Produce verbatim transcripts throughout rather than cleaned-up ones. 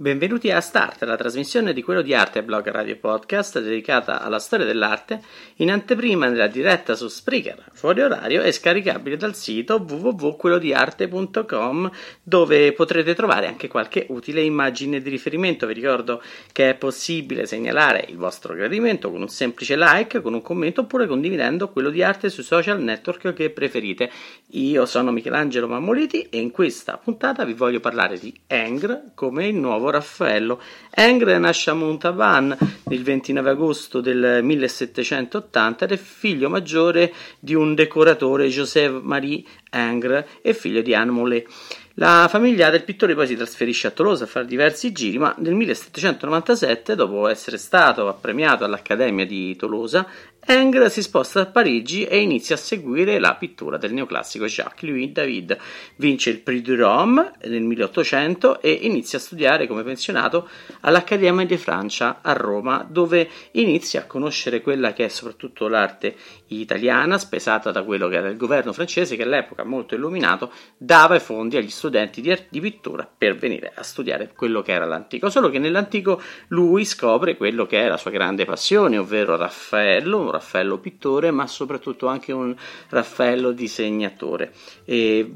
Benvenuti a StArt, la trasmissione di Quello di Arte, blog radio podcast dedicata alla storia dell'arte, in anteprima della diretta su Spreaker, fuori orario e scaricabile dal sito w w w punto quello di arte punto com, dove potrete trovare anche qualche utile immagine di riferimento. Vi ricordo che è possibile segnalare il vostro gradimento con un semplice like, con un commento oppure condividendo Quello di Arte sui social network che preferite. Io sono Michelangelo Mammoliti e in questa puntata vi voglio parlare di Ingres come il nuovo Raffaello. Ingres nasce a Montauban il ventinove agosto del millesettecentottanta ed è figlio maggiore di un decoratore, Joseph Marie Ingres, e figlio di Anne Moulet. La famiglia del pittore poi si trasferisce a Tolosa a fare diversi giri, ma nel millesettecentonovantasette, dopo essere stato appremiato all'Accademia di Tolosa, Ingres si sposta a Parigi e inizia a seguire la pittura del neoclassico Jacques-Louis David. Vince il Prix di Roma nel milleottocento e inizia a studiare come pensionato all'Accademia di Francia a Roma, dove inizia a conoscere quella che è soprattutto l'arte italiana, spesata da quello che era il governo francese, che all'epoca, molto illuminato, dava i fondi agli studenti studenti di, di pittura per venire a studiare quello che era l'antico. Solo che nell'antico lui scopre quello che è la sua grande passione, ovvero Raffaello, un Raffaello pittore, ma soprattutto anche un Raffaello disegnatore. E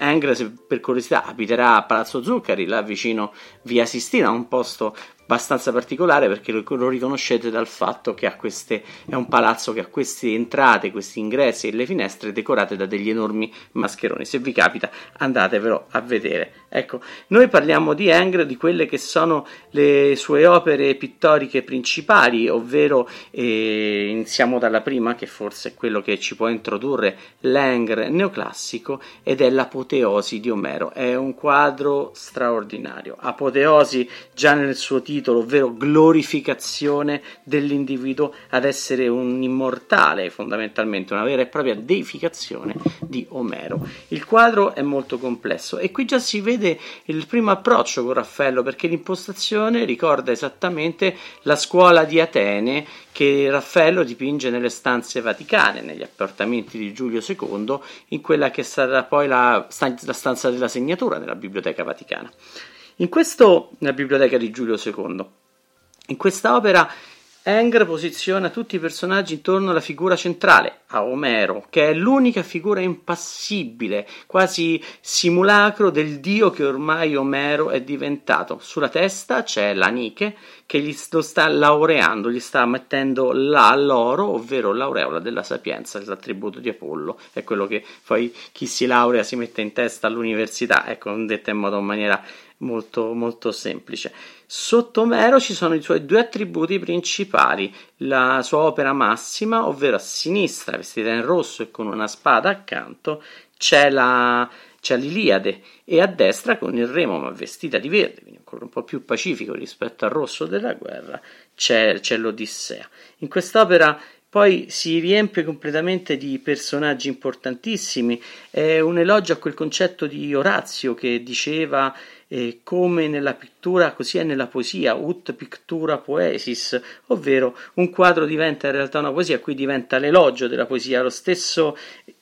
Ingres, per curiosità, abiterà a Palazzo Zuccari, là vicino Via Sistina, un posto abbastanza particolare perché lo, lo riconoscete dal fatto che ha queste, è un palazzo che ha queste entrate, questi ingressi e le finestre decorate da degli enormi mascheroni. Se vi capita, andatevelo a vedere. Ecco, noi parliamo di Ingres, di quelle che sono le sue opere pittoriche principali, ovvero eh, iniziamo dalla prima, che forse è quello che ci può introdurre l'Ingres neoclassico, ed è l'Apoteosi di Omero. È un quadro straordinario. Apoteosi, già nel suo titolo, ovvero glorificazione dell'individuo ad essere un immortale, fondamentalmente una vera e propria deificazione di Omero. Il quadro è molto complesso e qui già si vede il primo approccio con Raffaello, perché l'impostazione ricorda esattamente la Scuola di Atene che Raffaello dipinge nelle stanze vaticane, negli appartamenti di Giulio secondo, in quella che sarà poi la, stan- la stanza della segnatura nella Biblioteca Vaticana. In questo, nella biblioteca di Giulio secondo, in questa opera Ingres posiziona tutti i personaggi intorno alla figura centrale, a Omero, che è l'unica figura impassibile, quasi simulacro del dio che ormai Omero è diventato. Sulla testa c'è la Nike che gli lo sta laureando, gli sta mettendo la l'oro, ovvero l'aureola della sapienza, l'attributo di Apollo. È quello che poi chi si laurea si mette in testa all'università, ecco, non detta in modo in maniera molto molto semplice. Sotto Omero ci sono i suoi due attributi principali, la sua opera massima, ovvero a sinistra, vestita in rosso e con una spada accanto, c'è la c'è l'Iliade, e a destra, con il remo ma vestita di verde, quindi un colore un po' più pacifico rispetto al rosso della guerra, c'è, c'è l'Odissea. In quest'opera poi si riempie completamente di personaggi importantissimi. È un elogio a quel concetto di Orazio che diceva eh, come nella pittura così è nella poesia, ut pictura poesis, ovvero un quadro diventa in realtà una poesia, qui diventa l'elogio della poesia. Lo stesso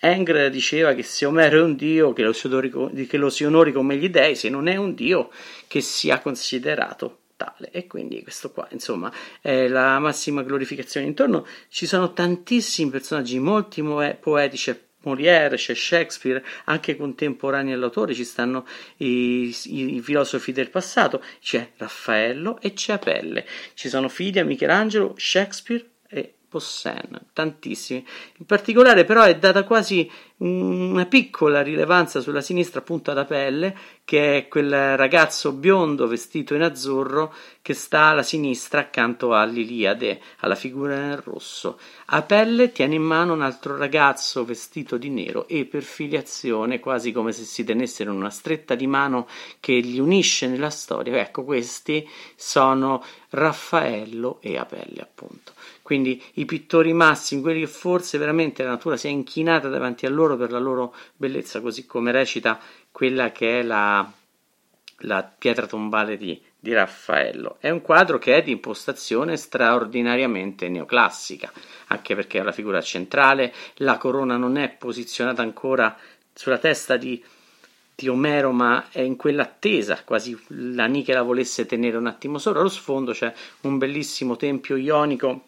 Ingres diceva che se Omero è un dio, che lo si onori, che lo si onori come gli dei, se non è un dio che sia considerato tale. E quindi questo qua, insomma, è la massima glorificazione. Intorno ci sono tantissimi personaggi, molti moe- poetici, Molière, c'è Shakespeare, anche contemporanei all'autore, ci stanno i, i, i filosofi del passato, c'è Raffaello e c'è Apelle, ci sono Fidia, Michelangelo, Shakespeare e Poussin, tantissimi. In particolare però è data quasi una piccola rilevanza sulla sinistra appunto ad Apelle, che è quel ragazzo biondo vestito in azzurro che sta alla sinistra accanto all'Iliade, alla figura nel rosso. Apelle tiene in mano un altro ragazzo vestito di nero e per filiazione, quasi come se si tenessero una stretta di mano che li unisce nella storia. Ecco, questi sono Raffaello e Apelle appunto. Quindi i pittori massimi, quelli che forse veramente la natura si è inchinata davanti a loro per la loro bellezza, così come recita quella che è la, la pietra tombale di, di Raffaello. È un quadro che è di impostazione straordinariamente neoclassica, anche perché è la figura centrale, la corona non è posizionata ancora sulla testa di di Omero, ma è in quell'attesa, quasi la Nike la volesse tenere un attimo sopra. Allo sfondo c'è un bellissimo tempio ionico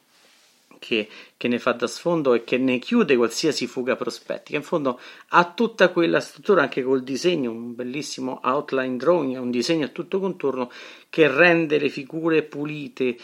Che, che ne fa da sfondo e che ne chiude qualsiasi fuga prospettica. In fondo ha tutta quella struttura, anche col disegno, un bellissimo outline drawing, un disegno a tutto contorno che rende le figure pulite,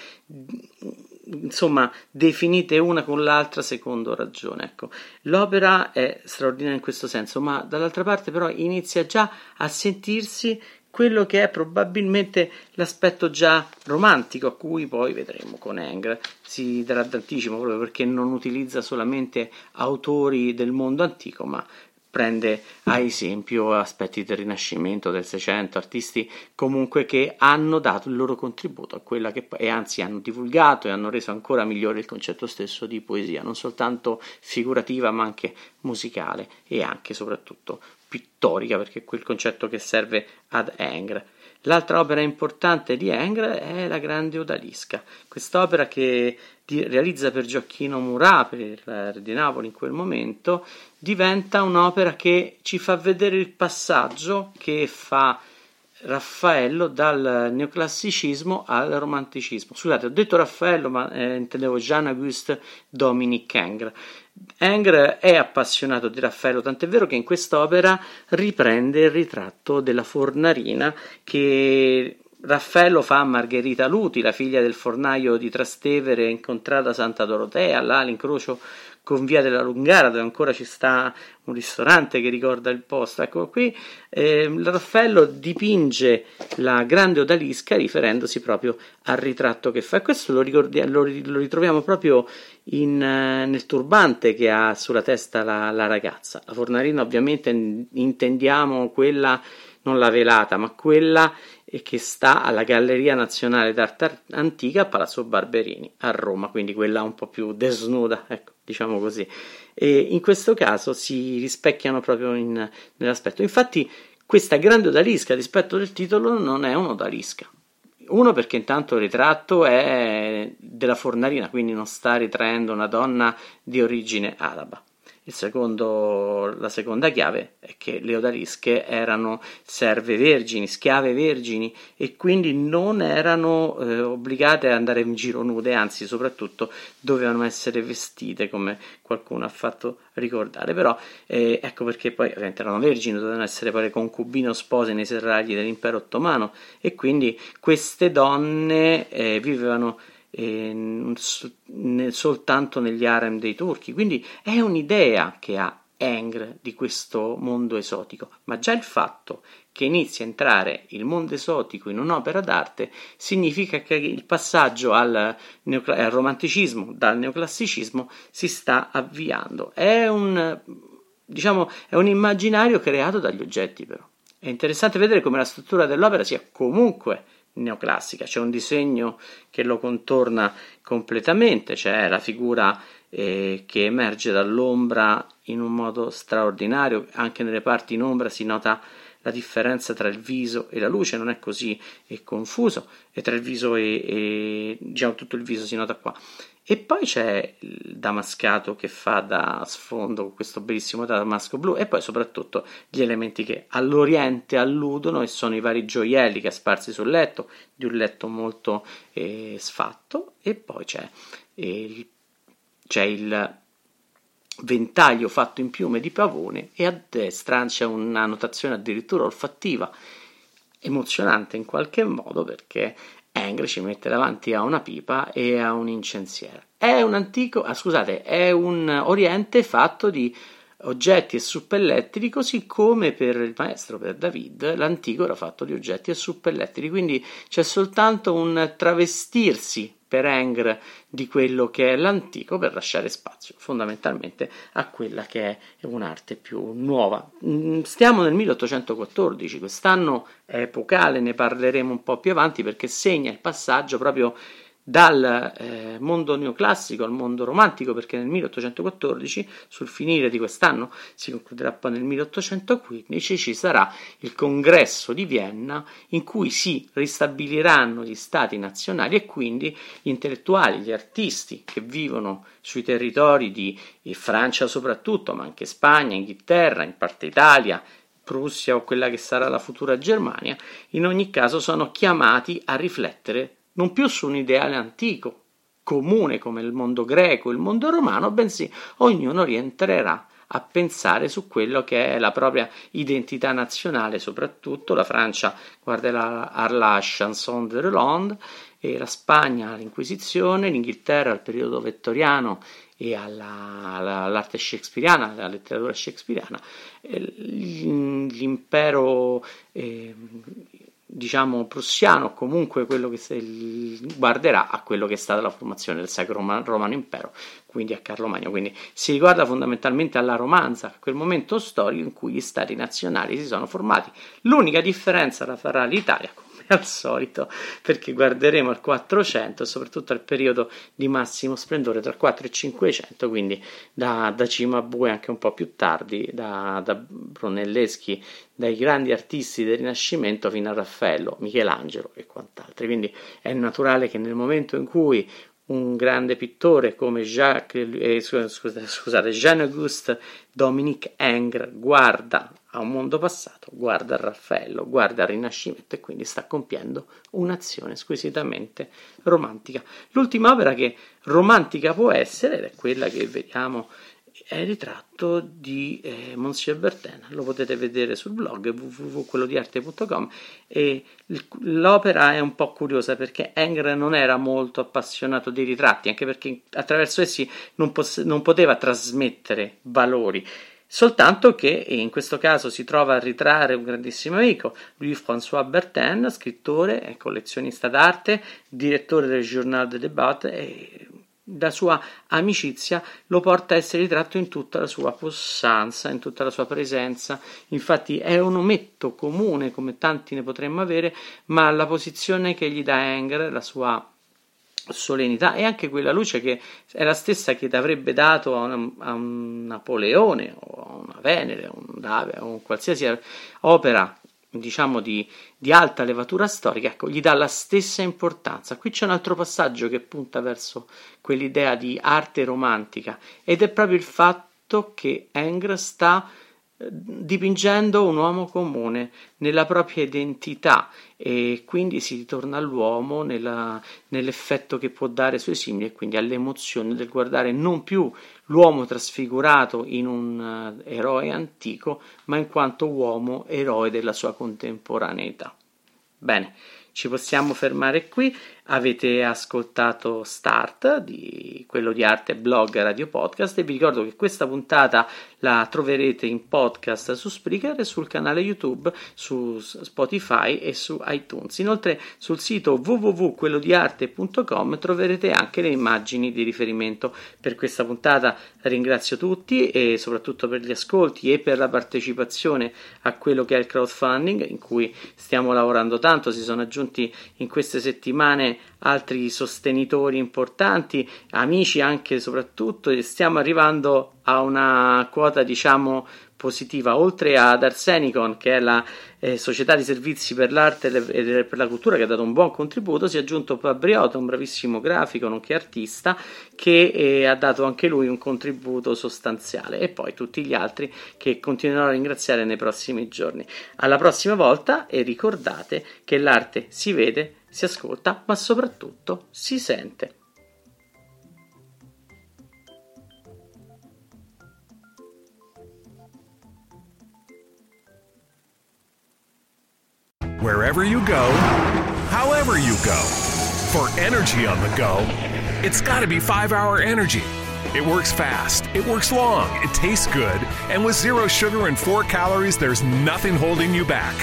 insomma definite una con l'altra secondo ragione. Ecco, l'opera è straordinaria in questo senso, ma dall'altra parte però inizia già a sentirsi quello che è probabilmente l'aspetto già romantico, a cui poi vedremo con Ingres si darà d'anticipo, proprio perché non utilizza solamente autori del mondo antico, ma prende ad esempio aspetti del Rinascimento, del Seicento, artisti comunque che hanno dato il loro contributo a quella che e anzi hanno divulgato e hanno reso ancora migliore il concetto stesso di poesia, non soltanto figurativa ma anche musicale e anche soprattutto pittorica, perché è quel concetto che serve ad Ingres. L'altra opera importante di Ingres è La Grande Odalisca, quest'opera che di, realizza per Gioacchino Murat, per il di Napoli in quel momento, diventa un'opera che ci fa vedere il passaggio che fa Raffaello dal neoclassicismo al romanticismo. Scusate, ho detto Raffaello, ma eh, intendevo Jean-Auguste-Dominique Ingres. Ingres è appassionato di Raffaello, tant'è vero che in quest'opera riprende il ritratto della Fornarina che Raffaello fa a Margherita Luti, la figlia del fornaio di Trastevere incontrata a Santa Dorotea, là all'incrocio con Via della Lungara, dove ancora ci sta un ristorante che ricorda il posto. Ecco qui, eh, Raffaello dipinge La Grande Odalisca riferendosi proprio al ritratto che fa. Questo lo, ricordia, lo, lo ritroviamo proprio in, eh, nel turbante che ha sulla testa la, la ragazza. La Fornarina ovviamente intendiamo quella, non la velata, ma quella che sta alla Galleria Nazionale d'Arte Antica a Palazzo Barberini a Roma, quindi quella un po' più desnuda, ecco, diciamo così. E in questo caso si rispecchiano proprio in, nell'aspetto. Infatti questa Grande Odalisca, rispetto del titolo, non è un'odalisca. Uno, perché intanto il ritratto è della Fornarina, quindi non sta ritraendo una donna di origine araba. Il secondo, la seconda chiave è che le odalische erano serve vergini, schiave vergini, e quindi non erano eh, obbligate ad andare in giro nude, anzi soprattutto dovevano essere vestite, come qualcuno ha fatto ricordare. Però eh, ecco perché poi ovviamente erano vergini, dovevano essere poi concubine o spose nei serragli dell'impero ottomano, e quindi queste donne eh, vivevano E soltanto negli harem dei turchi. Quindi è un'idea che ha Ingres di questo mondo esotico, ma già il fatto che inizia a entrare il mondo esotico in un'opera d'arte significa che il passaggio al, neocla- al romanticismo dal neoclassicismo si sta avviando. È un, diciamo, è un immaginario creato dagli oggetti, però. È interessante vedere come la struttura dell'opera sia comunque neoclassica. C'è un disegno che lo contorna completamente, c'è la figura eh, che emerge dall'ombra in un modo straordinario, anche nelle parti in ombra si nota la differenza tra il viso e la luce, non è così è confuso, e tra il viso e, e diciamo tutto il viso si nota qua. E poi c'è il damascato che fa da sfondo, questo bellissimo damasco blu, e poi soprattutto gli elementi che all'Oriente alludono, e sono i vari gioielli che sparsi sul letto, di un letto molto eh, sfatto, e poi c'è il, c'è il ventaglio fatto in piume di pavone, e a destra c'è una notazione addirittura olfattiva, emozionante in qualche modo, perché Ingres ci mette davanti a una pipa e a un incensiere. È un antico, ah, scusate, è un Oriente fatto di oggetti e suppellettili, così come per il maestro, per David, l'antico era fatto di oggetti e suppellettili, quindi c'è soltanto un travestirsi per Ingres di quello che è l'antico per lasciare spazio fondamentalmente a quella che è un'arte più nuova. Stiamo nel milleottocentoquattordici, quest'anno è epocale, ne parleremo un po' più avanti perché segna il passaggio proprio dal eh, mondo neoclassico al mondo romantico, perché nel milleottocentoquattordici, sul finire di quest'anno, si concluderà poi nel milleottocentoquindici, ci sarà il congresso di Vienna in cui si ristabiliranno gli stati nazionali e quindi gli intellettuali, gli artisti che vivono sui territori di Francia soprattutto, ma anche Spagna, Inghilterra, in parte Italia, Prussia o quella che sarà la futura Germania, in ogni caso sono chiamati a riflettere non più su un ideale antico, comune come il mondo greco, il mondo romano, bensì ognuno rientrerà a pensare su quello che è la propria identità nazionale, soprattutto la Francia guarderà alla Chanson de Roland, e la Spagna all'Inquisizione, l'Inghilterra al periodo vettoriano e alla, alla, all'arte shakespeariana, alla letteratura shakespeariana, l'impero eh, diciamo prussiano, comunque quello che si guarderà a quello che è stata la formazione del Sacro Romano Impero, quindi a Carlo Magno. Quindi si riguarda fondamentalmente alla romanza, a quel momento storico in cui gli stati nazionali si sono formati. L'unica differenza la farà l'Italia, come al solito, perché guarderemo al quattrocento, soprattutto al periodo di massimo splendore tra il quattrocento e il cinquecento, quindi da, da Cimabue anche un po' più tardi, da, da Brunelleschi, dai grandi artisti del Rinascimento fino a Raffaello, Michelangelo e quant'altri. Quindi è naturale che nel momento in cui un grande pittore come Jacques, eh, scusate, scusate, Jean-Auguste-Dominique Ingres guarda a un mondo passato, guarda a Raffaello, guarda al Rinascimento e quindi sta compiendo un'azione squisitamente romantica. L'ultima opera che romantica può essere, ed è quella che vediamo, è il ritratto di eh, Monsieur Bertin, lo potete vedere sul blog w w w punto quello di arte punto com, e l'opera è un po' curiosa perché Ingres non era molto appassionato dei ritratti, anche perché attraverso essi non, poss- non poteva trasmettere valori, soltanto che in questo caso si trova a ritrarre un grandissimo amico, lui François Bertin, scrittore, collezionista d'arte, direttore del Journal de Débats, e la sua amicizia lo porta a essere ritratto in tutta la sua possanza, in tutta la sua presenza. Infatti è un ometto comune, come tanti ne potremmo avere, ma la posizione che gli dà Ingres, la sua solennità e anche quella luce che è la stessa che ti avrebbe dato a, una, a un Napoleone o a una Venere o un Davide o un qualsiasi opera, diciamo di, di alta levatura storica, ecco, gli dà la stessa importanza. Qui c'è un altro passaggio che punta verso quell'idea di arte romantica, ed è proprio il fatto che Ingres sta dipingendo un uomo comune nella propria identità, e quindi si ritorna all'uomo nella, nell'effetto che può dare ai suoi simili e quindi all'emozione del guardare non più l'uomo trasfigurato in un eroe antico, ma in quanto uomo eroe della sua contemporaneità. Bene, ci possiamo fermare qui. Avete ascoltato StArt, di Quello di Arte, blog, radio, podcast, e vi ricordo che questa puntata la troverete in podcast su Spreaker e sul canale YouTube, su Spotify e su iTunes. Inoltre sul sito w w w punto quello di arte punto com troverete anche le immagini di riferimento. Per questa puntata ringrazio tutti, e soprattutto per gli ascolti e per la partecipazione a quello che è il crowdfunding, in cui stiamo lavorando tanto. Si sono aggiunti in queste settimane altri sostenitori importanti, amici anche e soprattutto, e stiamo arrivando a una quota, diciamo, positiva. Oltre ad Arsenicon, che è la eh, società di servizi per l'arte e le, per la cultura, che ha dato un buon contributo, si è aggiunto Pabriota, un bravissimo grafico nonché artista, che eh, ha dato anche lui un contributo sostanziale, e poi tutti gli altri che continuerò a ringraziare nei prossimi giorni. Alla prossima volta, e ricordate che l'arte si vede, si ascolta, ma soprattutto si sente. Wherever you go, however you go, for energy on the go, it's got to be five hour energy. It works fast, it works long, it tastes good, and with zero sugar and four calories, there's nothing holding you back.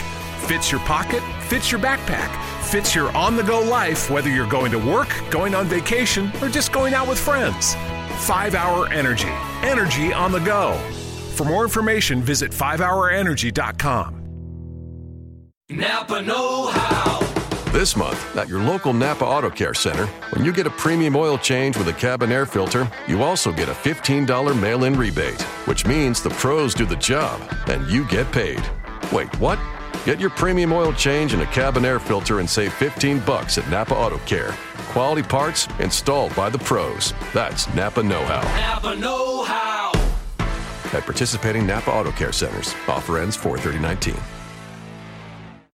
Fits your pocket, fits your backpack, fits your on-the-go life, whether you're going to work, going on vacation, or just going out with friends. five hour Energy. Energy on the go. For more information, visit five hour energy dot com. Napa Know How. This month, at your local Napa Auto Care Center, when you get a premium oil change with a cabin air filter, you also get a fifteen dollars mail-in rebate, which means the pros do the job, and you get paid. Wait, what? Get your premium oil change and a cabin air filter and save fifteen bucks at Napa Auto Care. Quality parts installed by the pros. That's Napa Know How. Napa Know How. At participating Napa Auto Care Centers. Offer ends four thirty nineteen.